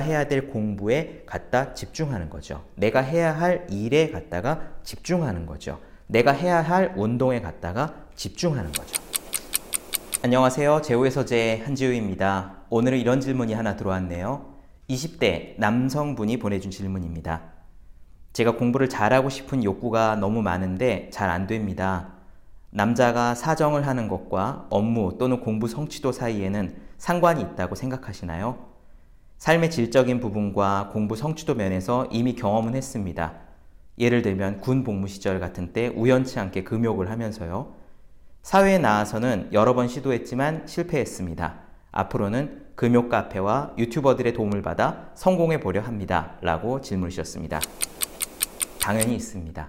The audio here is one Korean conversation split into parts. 해야 될 공부에 갖다 집중하는 거죠. 내가 해야 할 일에 갖다가 집중하는 거죠. 내가 해야 할 운동에 갖다가 집중하는 거죠. 안녕하세요. 재우에서재의 한재우입니다. 오늘은 이런 질문이 하나 들어왔네요. 20대 남성분이 보내준 질문입니다. 제가 공부를 잘하고 싶은 욕구가 너무 많은데 잘 안 됩니다. 남자가 사정을 하는 것과 업무 또는 공부 성취도 사이에는 상관이 있다고 생각하시나요? 삶의 질적인 부분과 공부 성취도 면에서 이미 경험은 했습니다. 예를 들면 군 복무 시절 같은 때 우연치 않게 금욕을 하면서요. 사회에 나와서는 여러 번 시도했지만 실패했습니다. 앞으로는 금욕 카페와 유튜버들의 도움을 받아 성공해 보려 합니다. 라고 질문을 주셨습니다. 당연히 있습니다.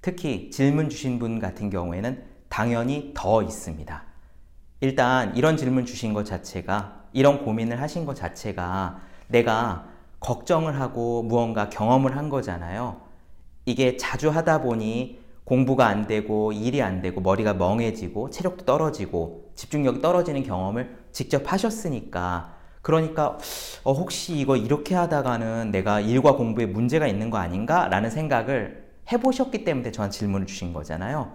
특히 질문 주신 분 같은 경우에는 당연히 더 있습니다. 일단 이런 질문 주신 것 자체가, 이런 고민을 하신 것 자체가 내가 걱정을 하고 무언가 경험을 한 거잖아요. 이게 자주 하다 보니 공부가 안 되고 일이 안 되고 머리가 멍해지고 체력도 떨어지고 집중력이 떨어지는 경험을 직접 하셨으니까, 그러니까 혹시 이거 이렇게 하다가는 내가 일과 공부에 문제가 있는 거 아닌가? 라는 생각을 해보셨기 때문에 저한테 질문을 주신 거잖아요.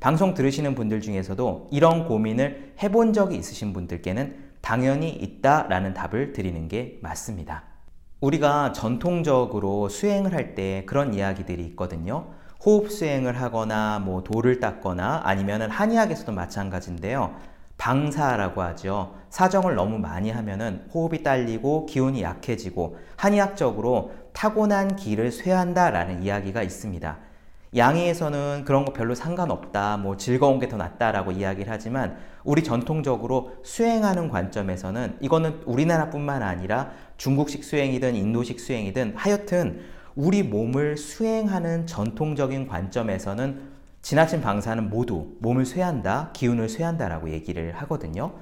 방송 들으시는 분들 중에서도 이런 고민을 해본 적이 있으신 분들께는 당연히 있다라는 답을 드리는 게 맞습니다. 우리가 전통적으로 수행을 할 때 그런 이야기들이 있거든요. 호흡 수행을 하거나 뭐 돌을 닦거나 아니면은 한의학에서도 마찬가지인데요. 방사라고 하죠. 사정을 너무 많이 하면은 호흡이 딸리고 기운이 약해지고 한의학적으로 타고난 기를 쇠한다라는 이야기가 있습니다. 양의에서는 그런 거 별로 상관없다, 뭐 즐거운 게 더 낫다라고 이야기를 하지만, 우리 전통적으로 수행하는 관점에서는 이거는 우리나라뿐만 아니라 중국식 수행이든 인도식 수행이든 하여튼 우리 몸을 수행하는 전통적인 관점에서는 지나친 방사는 모두 몸을 쇠한다, 기운을 쇠한다라고 얘기를 하거든요.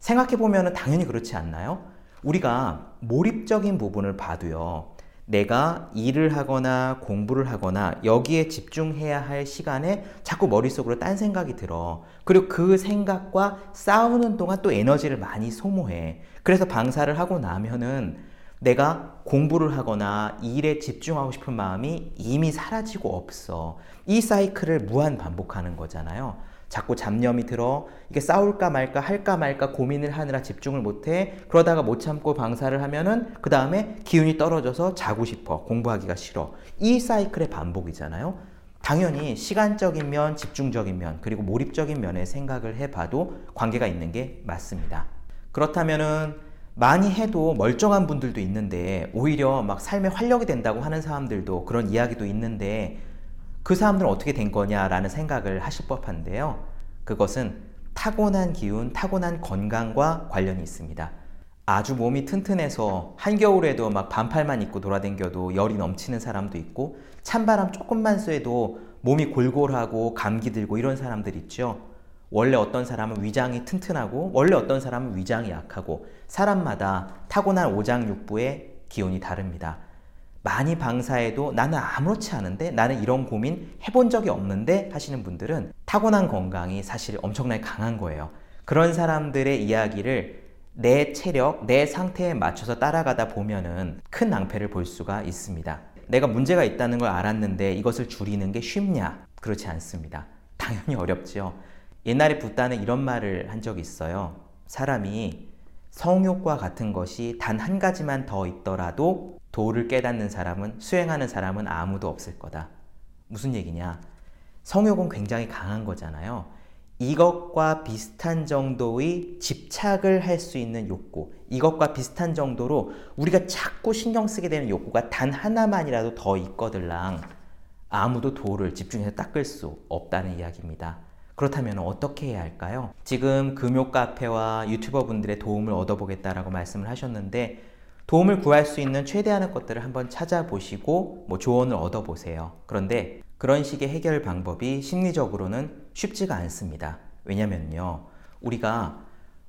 생각해보면 당연히 그렇지 않나요? 우리가 몰입적인 부분을 봐도요. 내가 일을 하거나 공부를 하거나 여기에 집중해야 할 시간에 자꾸 머릿속으로 딴 생각이 들어. 그리고 그 생각과 싸우는 동안 또 에너지를 많이 소모해. 그래서 방사를 하고 나면은 내가 공부를 하거나 일에 집중하고 싶은 마음이 이미 사라지고 없어. 이 사이클을 무한 반복하는 거잖아요. 자꾸 잡념이 들어. 이게 싸울까 말까 할까 말까 고민을 하느라 집중을 못해. 그러다가 못 참고 방사를 하면은 그 다음에 기운이 떨어져서 자고 싶어. 공부하기가 싫어. 이 사이클의 반복이잖아요. 당연히 시간적인 면, 집중적인 면, 그리고 몰입적인 면의 생각을 해봐도 관계가 있는 게 맞습니다. 그렇다면은 많이 해도 멀쩡한 분들도 있는데, 오히려 막 삶의 활력이 된다고 하는 사람들도, 그런 이야기도 있는데 그 사람들은 어떻게 된 거냐라는 생각을 하실 법한데요. 그것은 타고난 기운, 타고난 건강과 관련이 있습니다. 아주 몸이 튼튼해서 한겨울에도 막 반팔만 입고 돌아다녀도 열이 넘치는 사람도 있고, 찬바람 조금만 쐬도 몸이 골골하고 감기 들고 이런 사람들 있죠. 원래 어떤 사람은 위장이 튼튼하고 원래 어떤 사람은 위장이 약하고, 사람마다 타고난 오장육부의 기운이 다릅니다. 많이 방사해도 나는 아무렇지 않은데, 나는 이런 고민 해본 적이 없는데 하시는 분들은 타고난 건강이 사실 엄청나게 강한 거예요. 그런 사람들의 이야기를 내 체력, 내 상태에 맞춰서 따라가다 보면은 큰 낭패를 볼 수가 있습니다. 내가 문제가 있다는 걸 알았는데 이것을 줄이는 게 쉽냐? 그렇지 않습니다. 당연히 어렵죠. 옛날에 붓다는 이런 말을 한 적이 있어요. 사람이 성욕과 같은 것이 단 한 가지만 더 있더라도 도를 깨닫는 사람은, 수행하는 사람은 아무도 없을 거다. 무슨 얘기냐? 성욕은 굉장히 강한 거잖아요. 이것과 비슷한 정도의 집착을 할 수 있는 욕구, 이것과 비슷한 정도로 우리가 자꾸 신경 쓰게 되는 욕구가 단 하나만이라도 더 있거들랑 아무도 도를 집중해서 닦을 수 없다는 이야기입니다. 그렇다면 어떻게 해야 할까요? 지금 금요 카페와 유튜버 분들의 도움을 얻어보겠다라고 말씀을 하셨는데, 도움을 구할 수 있는 최대한의 것들을 한번 찾아보시고 뭐 조언을 얻어보세요. 그런데 그런 식의 해결 방법이 심리적으로는 쉽지가 않습니다. 왜냐면요, 우리가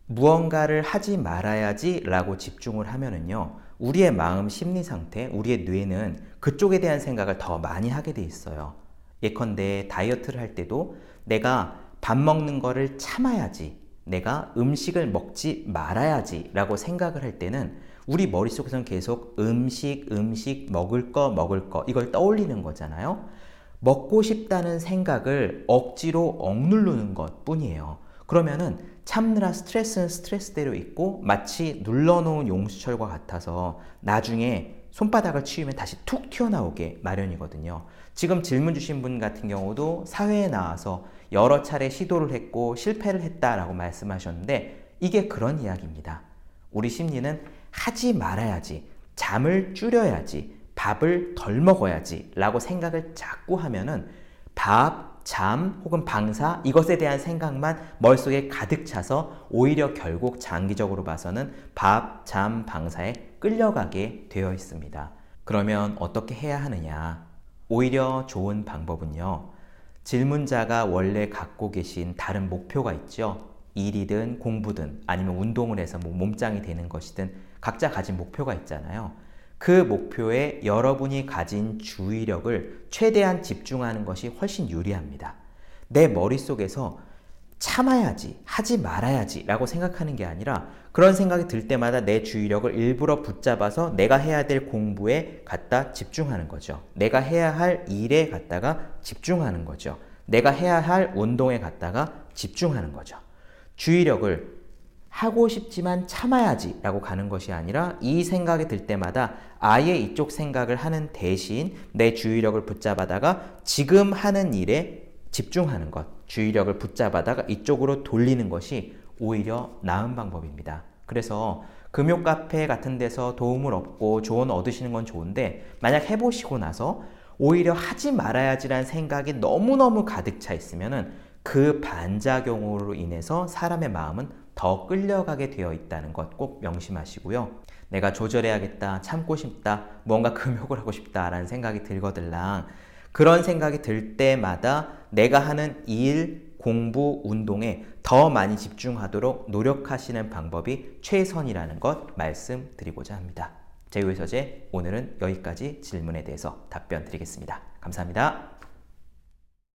무언가를 하지 말아야지 라고 집중을 하면은요, 우리의 마음 심리 상태, 우리의 뇌는 그쪽에 대한 생각을 더 많이 하게 돼 있어요. 예컨대 다이어트를 할 때도 내가 밥 먹는 거를 참아야지, 내가 음식을 먹지 말아야지 라고 생각을 할 때는 우리 머릿속에서는 계속 음식, 먹을 거 이걸 떠올리는 거잖아요. 먹고 싶다는 생각을 억지로 억누르는 것 뿐이에요. 그러면은 참느라 스트레스는 스트레스대로 있고 마치 눌러놓은 용수철과 같아서 나중에 손바닥을 치우면 다시 툭 튀어나오게 마련이거든요. 지금 질문 주신 분 같은 경우도 사회에 나와서 여러 차례 시도를 했고 실패를 했다라고 말씀하셨는데 이게 그런 이야기입니다. 우리 심리는 하지 말아야지, 잠을 줄여야지, 밥을 덜 먹어야지 라고 생각을 자꾸 하면은 밥, 잠 혹은 방사 이것에 대한 생각만 머릿속에 가득 차서 오히려 결국 장기적으로 봐서는 밥, 잠, 방사에 끌려가게 되어 있습니다. 그러면 어떻게 해야 하느냐? 오히려 좋은 방법은요. 질문자가 원래 갖고 계신 다른 목표가 있죠. 일이든 공부든 아니면 운동을 해서 뭐 몸짱이 되는 것이든 각자 가진 목표가 있잖아요. 그 목표에 여러분이 가진 주의력을 최대한 집중하는 것이 훨씬 유리합니다. 내 머릿속에서 참아야지, 하지 말아야지 라고 생각하는 게 아니라 그런 생각이 들 때마다 내 주의력을 일부러 붙잡아서 내가 해야 될 공부에 갖다 집중하는 거죠. 내가 해야 할 일에 갖다가 집중하는 거죠. 내가 해야 할 운동에 갖다가 집중하는 거죠. 주의력을 하고 싶지만 참아야지 라고 가는 것이 아니라 이 생각이 들 때마다 아예 이쪽 생각을 하는 대신 내 주의력을 붙잡아다가 지금 하는 일에 집중하는 것, 주의력을 붙잡아다가 이쪽으로 돌리는 것이 오히려 나은 방법입니다. 그래서 금요 카페 같은 데서 도움을 얻고 조언 얻으시는 건 좋은데 만약 해보시고 나서 오히려 하지 말아야지라는 생각이 너무너무 가득 차 있으면은 그 반작용으로 인해서 사람의 마음은 더 끌려가게 되어 있다는 것 꼭 명심하시고요. 내가 조절해야겠다, 참고 싶다, 뭔가 금욕을 하고 싶다라는 생각이 들거들랑 그런 생각이 들 때마다 내가 하는 일, 공부, 운동에 더 많이 집중하도록 노력하시는 방법이 최선이라는 것 말씀드리고자 합니다. 재우의 서재 오늘은 여기까지 질문에 대해서 답변 드리겠습니다. 감사합니다.